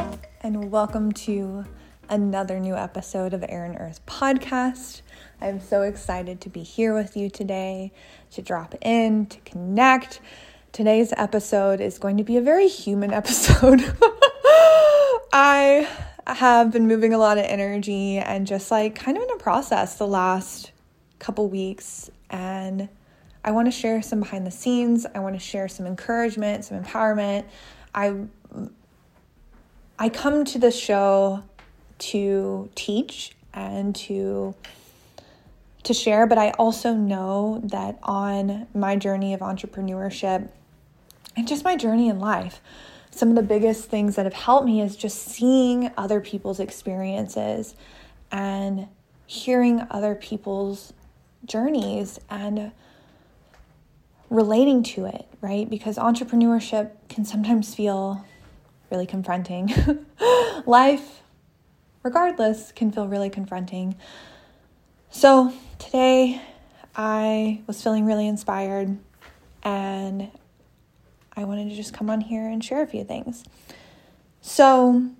Melissa, and welcome to another new episode of Air and Earth Podcast. I'm so excited to be here with you today, to drop in, to connect. Today's episode is going to be a very human episode. I have been moving a lot of energy and just like kind of in a process the last couple weeks, and I want to share some behind the scenes. I want to share some encouragement, some empowerment. I come to this show to teach and to share, but I also know that on my journey of entrepreneurship and just my journey in life, some of the biggest things that have helped me is just seeing other people's experiences and hearing other people's journeys and relating to it, right? Because entrepreneurship can sometimes feel really confronting. Life, regardless, can feel really confronting. So today I was feeling really inspired and I wanted to just come on here and share a few things. So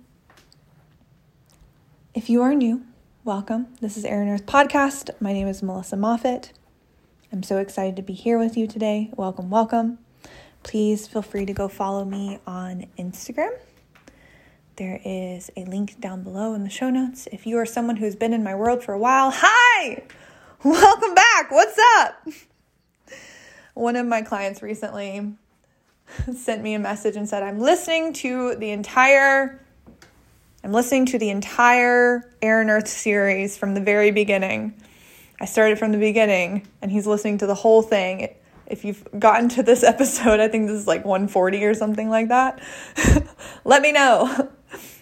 if you are new, welcome. This is Air and Earth Podcast. My name is Melissa Moffitt. I'm so excited to be here with you today. Welcome, welcome. Please feel free to go follow me on Instagram. There is a link down below in the show notes. If you are someone who's been in my world for a while, hi! Welcome back! What's up? One of my clients recently sent me a message and said, I'm listening to the entire Air and Earth series from the very beginning. I started from the beginning, and he's listening to the whole thing. If you've gotten to this episode, I think this is like 140 or something like that. Let me know.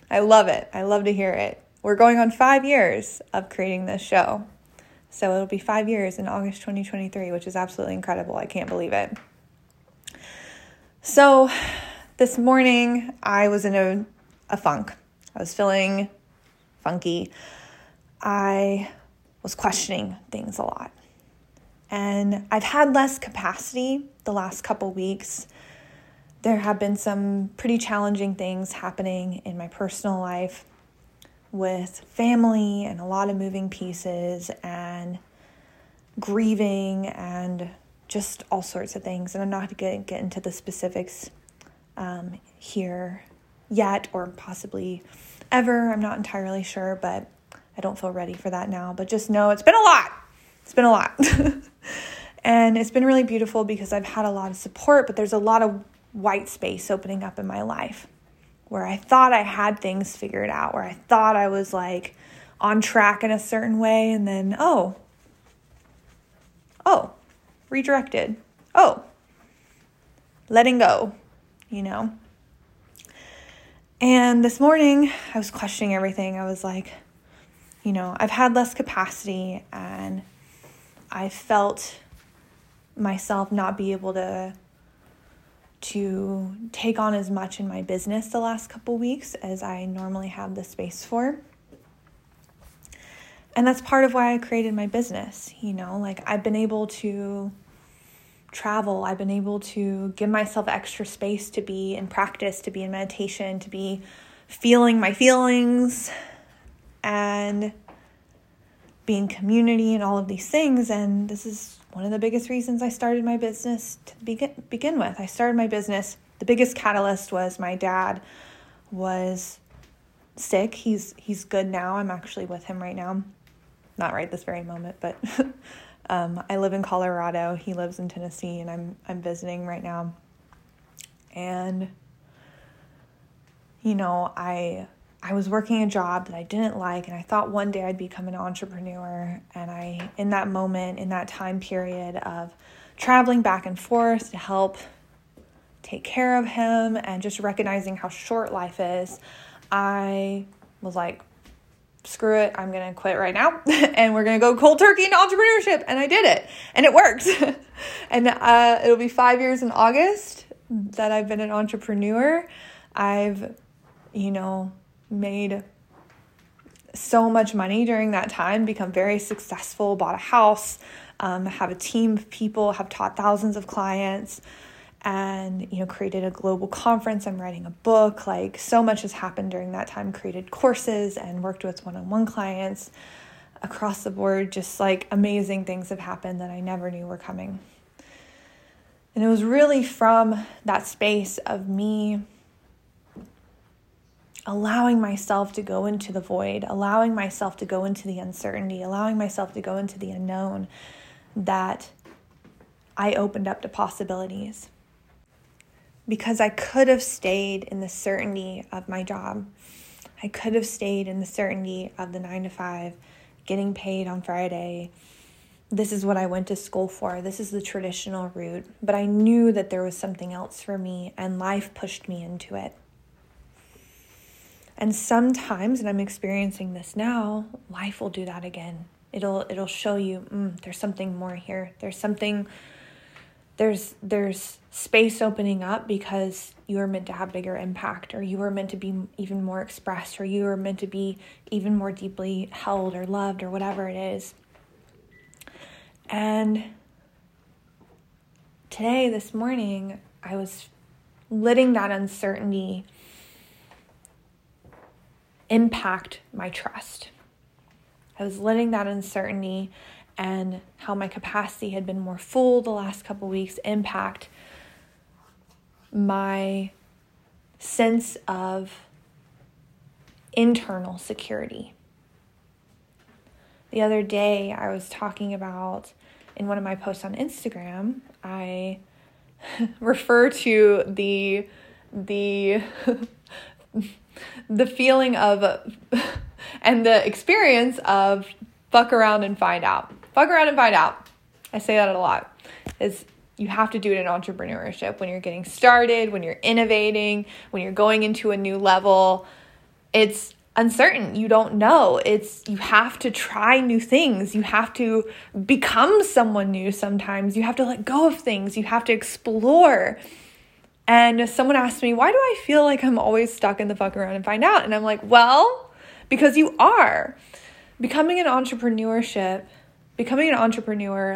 I love it. I love to hear it. We're going on 5 years of creating this show. So it'll be 5 years in August 2023, which is absolutely incredible. I can't believe it. So this morning, I was in a funk. I was feeling funky. I was questioning things a lot. And I've had less capacity the last couple weeks. There have been some pretty challenging things happening in my personal life with family and a lot of moving pieces and grieving and just all sorts of things. And I'm not going to get into the specifics here yet or possibly ever. I'm not entirely sure, but I don't feel ready for that now. But just know it's been a lot. It's been a lot. And it's been really beautiful because I've had a lot of support, but there's a lot of white space opening up in my life where I thought I had things figured out, where I thought I was like on track in a certain way. And then, redirected. Letting go, you know? And this morning I was questioning everything. I was like, you know, I've had less capacity and I felt myself not be able to take on as much in my business the last couple weeks as I normally have the space for. And that's part of why I created my business, you know, like I've been able to travel. I've been able to give myself extra space to be in practice, to be in meditation, to be feeling my feelings and being community and all of these things. And this is one of the biggest reasons I started my business to begin with. I started my business. The biggest catalyst was my dad was sick. He's good now. I'm actually with him right now. Not right this very moment, but I live in Colorado. He lives in Tennessee and I'm visiting right now. And, you know, I was working a job that I didn't like, and I thought one day I'd become an entrepreneur. And in that moment, in that time period of traveling back and forth to help take care of him and just recognizing how short life is, I was like, screw it, I'm going to quit right now. And we're going to go cold turkey into entrepreneurship. And I did it. And it worked. And it'll be 5 years in August that I've been an entrepreneur. I've, you know, made so much money during that time, become very successful, bought a house, have a team of people, have taught thousands of clients. and, you know, created a global conference. I'm writing a book. Like, so much has happened during that time. Created courses and worked with one-on-one clients across the board. Just like amazing things have happened that I never knew were coming. And it was really from that space of me allowing myself to go into the void, allowing myself to go into the uncertainty, allowing myself to go into the unknown, that I opened up to possibilities. Because I could have stayed in the certainty of my job. I could have stayed in the certainty of the 9 to 5, getting paid on Friday. This is what I went to school for. This is the traditional route. But I knew that there was something else for me, and life pushed me into it. And sometimes, and I'm experiencing this now, life will do that again. It'll show you, there's something more here. There's space opening up because you were meant to have bigger impact, or you were meant to be even more expressed, or you were meant to be even more deeply held or loved, or whatever it is. And today, this morning, I was letting that uncertainty impact my trust. I was letting that uncertainty and how my capacity had been more full the last couple weeks impact my sense of internal security. The other day, I was talking about, in one of my posts on Instagram, I refer to the the feeling of, and the experience of, fuck around and find out. Fuck around and find out. I say that a lot. Is you have to do it in entrepreneurship. When you're getting started, when you're innovating, when you're going into a new level, it's uncertain. You don't know. You have to try new things. You have to become someone new sometimes. You have to let go of things. You have to explore. And someone asked me, why do I feel like I'm always stuck in the fuck around and find out? And I'm like, well, because you are. Becoming an entrepreneur,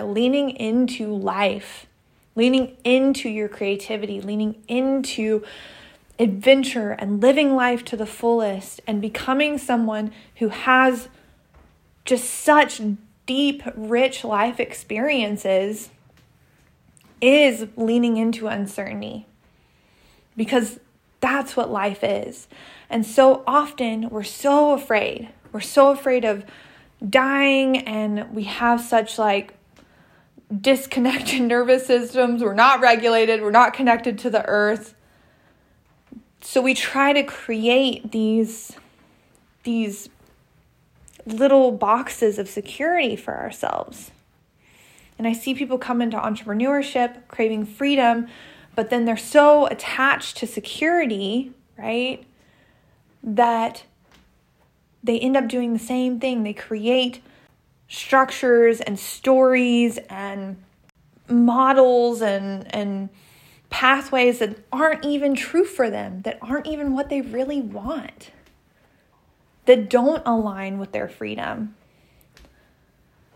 leaning into life, leaning into your creativity, leaning into adventure and living life to the fullest, and becoming someone who has just such deep, rich life experiences is leaning into uncertainty. Because that's what life is. And so often we're so afraid. We're so afraid of dying, and we have such like disconnected nervous systems. We're not regulated. We're not connected to the earth. So we try to create these little boxes of security for ourselves. And I see people come into entrepreneurship craving freedom, but then they're so attached to security, right, that they end up doing the same thing. They create structures and stories and models and pathways that aren't even true for them, that aren't even what they really want, that don't align with their freedom,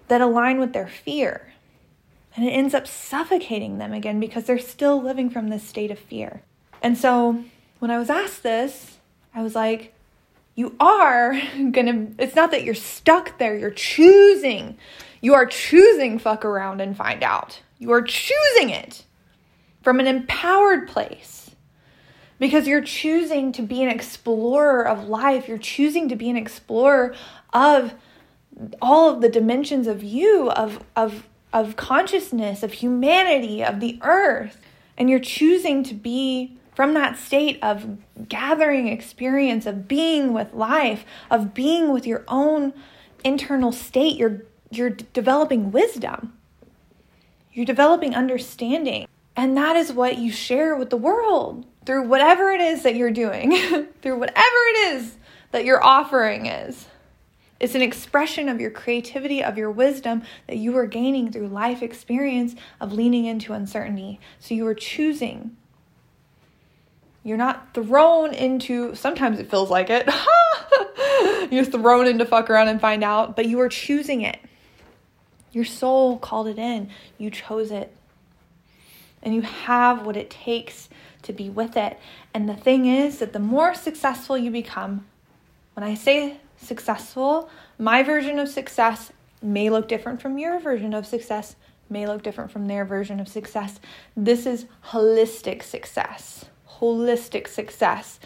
that align with their fear. And it ends up suffocating them again because they're still living from this state of fear. And so when I was asked this, I was like, you are gonna, it's not that you're stuck there, you are choosing fuck around and find out. You are choosing it from an empowered place because you're choosing to be an explorer of life. You're choosing to be an explorer of all of the dimensions of you, of consciousness, of humanity, of the earth. And you're choosing to be from that state of gathering experience, of being with life, of being with your own internal state. You're developing wisdom. You're developing understanding. And that is what you share with the world through whatever it is that you're doing, through whatever it is that your offering is. It's an expression of your creativity, of your wisdom that you are gaining through life experience of leaning into uncertainty. So you are choosing. You're not thrown into, sometimes it feels like it, you're thrown into fuck around and find out, but you are choosing it. Your soul called it in. You chose it. and you have what it takes to be with it. And the thing is that the more successful you become, when I say successful, my version of success may look different from your version of success, may look different from their version of success. This is holistic success. Holistic success.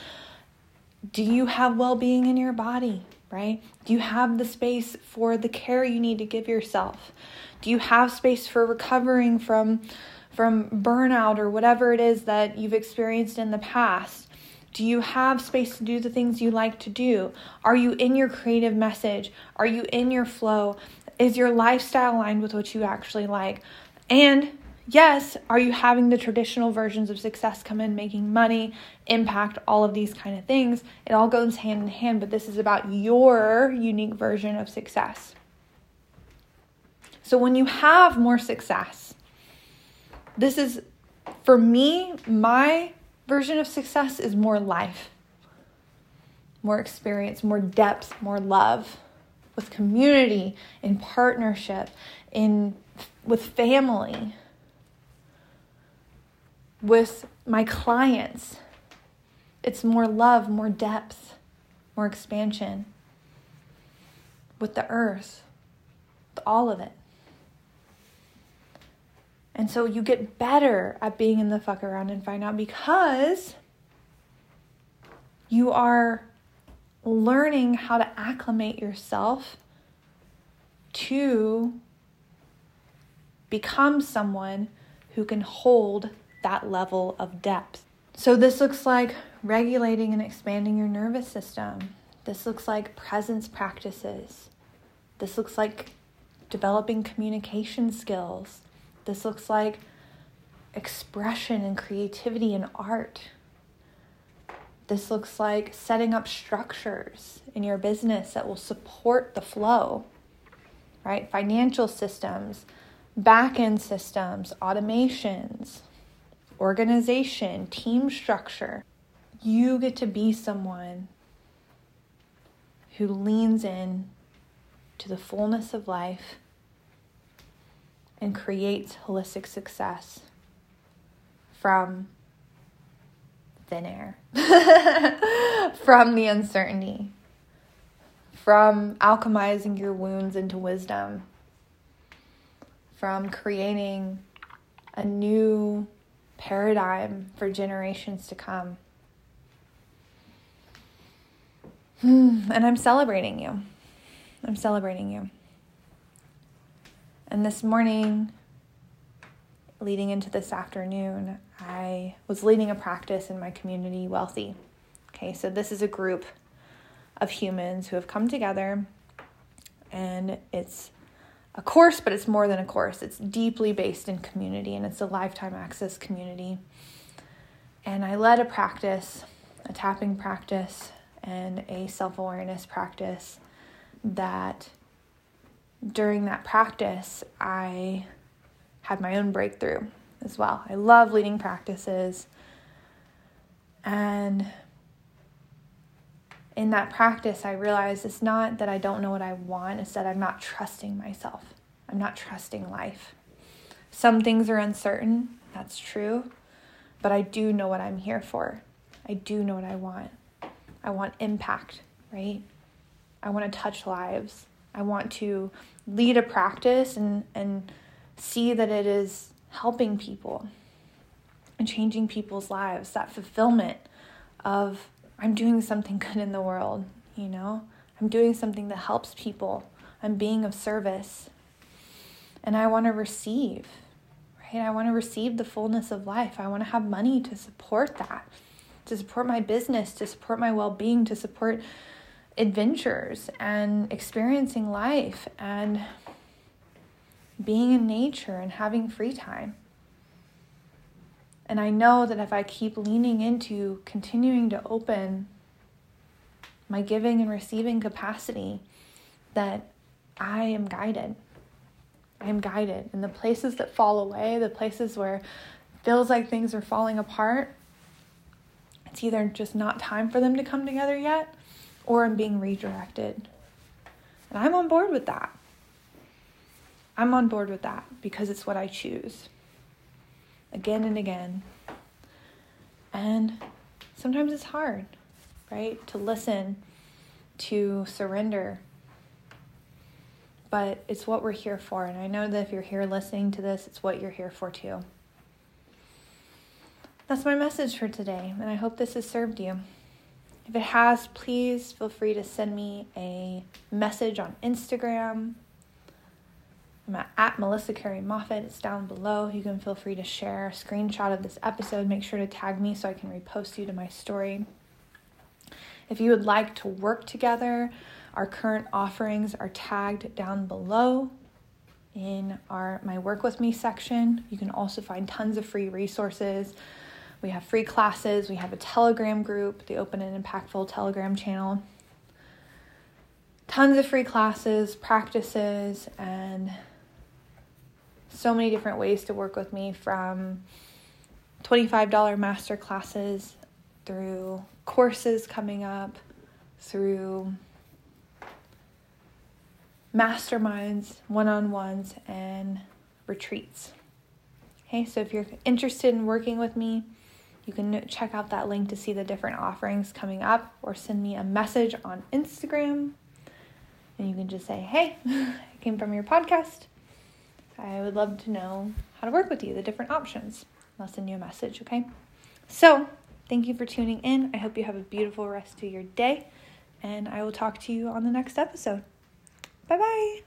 Do you have well-being in your body, right? Do you have the space for the care you need to give yourself? Do you have space for recovering from burnout or whatever it is that you've experienced in the past? Do you have space to do the things you like to do? Are you in your creative message? Are you in your flow? Is your lifestyle aligned with what you actually like? And yes, are you having the traditional versions of success come in, making money, impact, all of these kind of things? It all goes hand in hand, but this is about your unique version of success. So when you have more success, this is, for me, my version of success is more life, more experience, more depth, more love, with community, in partnership, with family, with my clients. It's more love, more depth, more expansion, with the earth, with all of it. And so you get better at being in the fuck around and find out, because you are learning how to acclimate yourself to become someone who can hold that level of depth. So this looks like regulating and expanding your nervous system. This looks like presence practices. This looks like developing communication skills. This looks like expression and creativity and art. This looks like setting up structures in your business that will support the flow, right? Financial systems, back-end systems, automations, organization, team structure. You get to be someone who leans in to the fullness of life and creates holistic success from thin air, from the uncertainty, from alchemizing your wounds into wisdom, from creating a new paradigm for generations to come. And I'm celebrating you. I'm celebrating you. And this morning, leading into this afternoon, I was leading a practice in my community, Wealthy. Okay, so this is a group of humans who have come together, and it's a course, but it's more than a course. It's deeply based in community, and it's a lifetime access community. And I led a practice, a tapping practice, and a self-awareness practice that... During that practice, I had my own breakthrough as well. I love leading practices. And in that practice, I realized it's not that I don't know what I want. It's that I'm not trusting myself. I'm not trusting life. Some things are uncertain. That's true. But I do know what I'm here for. I do know what I want. I want impact, right? I want to touch lives. I want to lead a practice and see that it is helping people and changing people's lives. That fulfillment of, I'm doing something good in the world, you know? I'm doing something that helps people. I'm being of service. And I want to receive, right? I want to receive the fullness of life. I want to have money to support that, to support my business, to support my well-being, to support adventures and experiencing life and being in nature and having free time. And I know that if I keep leaning into continuing to open my giving and receiving capacity, that I am guided. I am guided. And the places that fall away, the places where it feels like things are falling apart, it's either just not time for them to come together yet, or I'm being redirected. And I'm on board with that. I'm on board with that because it's what I choose. again and again. And sometimes it's hard, right? To listen, to surrender. But it's what we're here for. And I know that if you're here listening to this, it's what you're here for too. That's my message for today. And I hope this has served you. If it has, please feel free to send me a message on Instagram. I'm at Melissa Carey Moffitt. It's down below. You can feel free to share a screenshot of this episode. Make sure to tag me so I can repost you to my story. If you would like to work together, our current offerings are tagged down below in my Work With Me section. You can also find tons of free resources. We have free classes. We have a Telegram group, the Open and Impactful Telegram channel. Tons of free classes, practices, and so many different ways to work with me, from $25 master classes through courses coming up, through masterminds, one-on-ones, and retreats. Okay, so if you're interested in working with me, you can check out that link to see the different offerings coming up, or send me a message on Instagram, and you can just say, hey, I came from your podcast. I would love to know how to work with you, the different options. I'll send you a message, okay? So thank you for tuning in. I hope you have a beautiful rest of your day, and I will talk to you on the next episode. Bye-bye.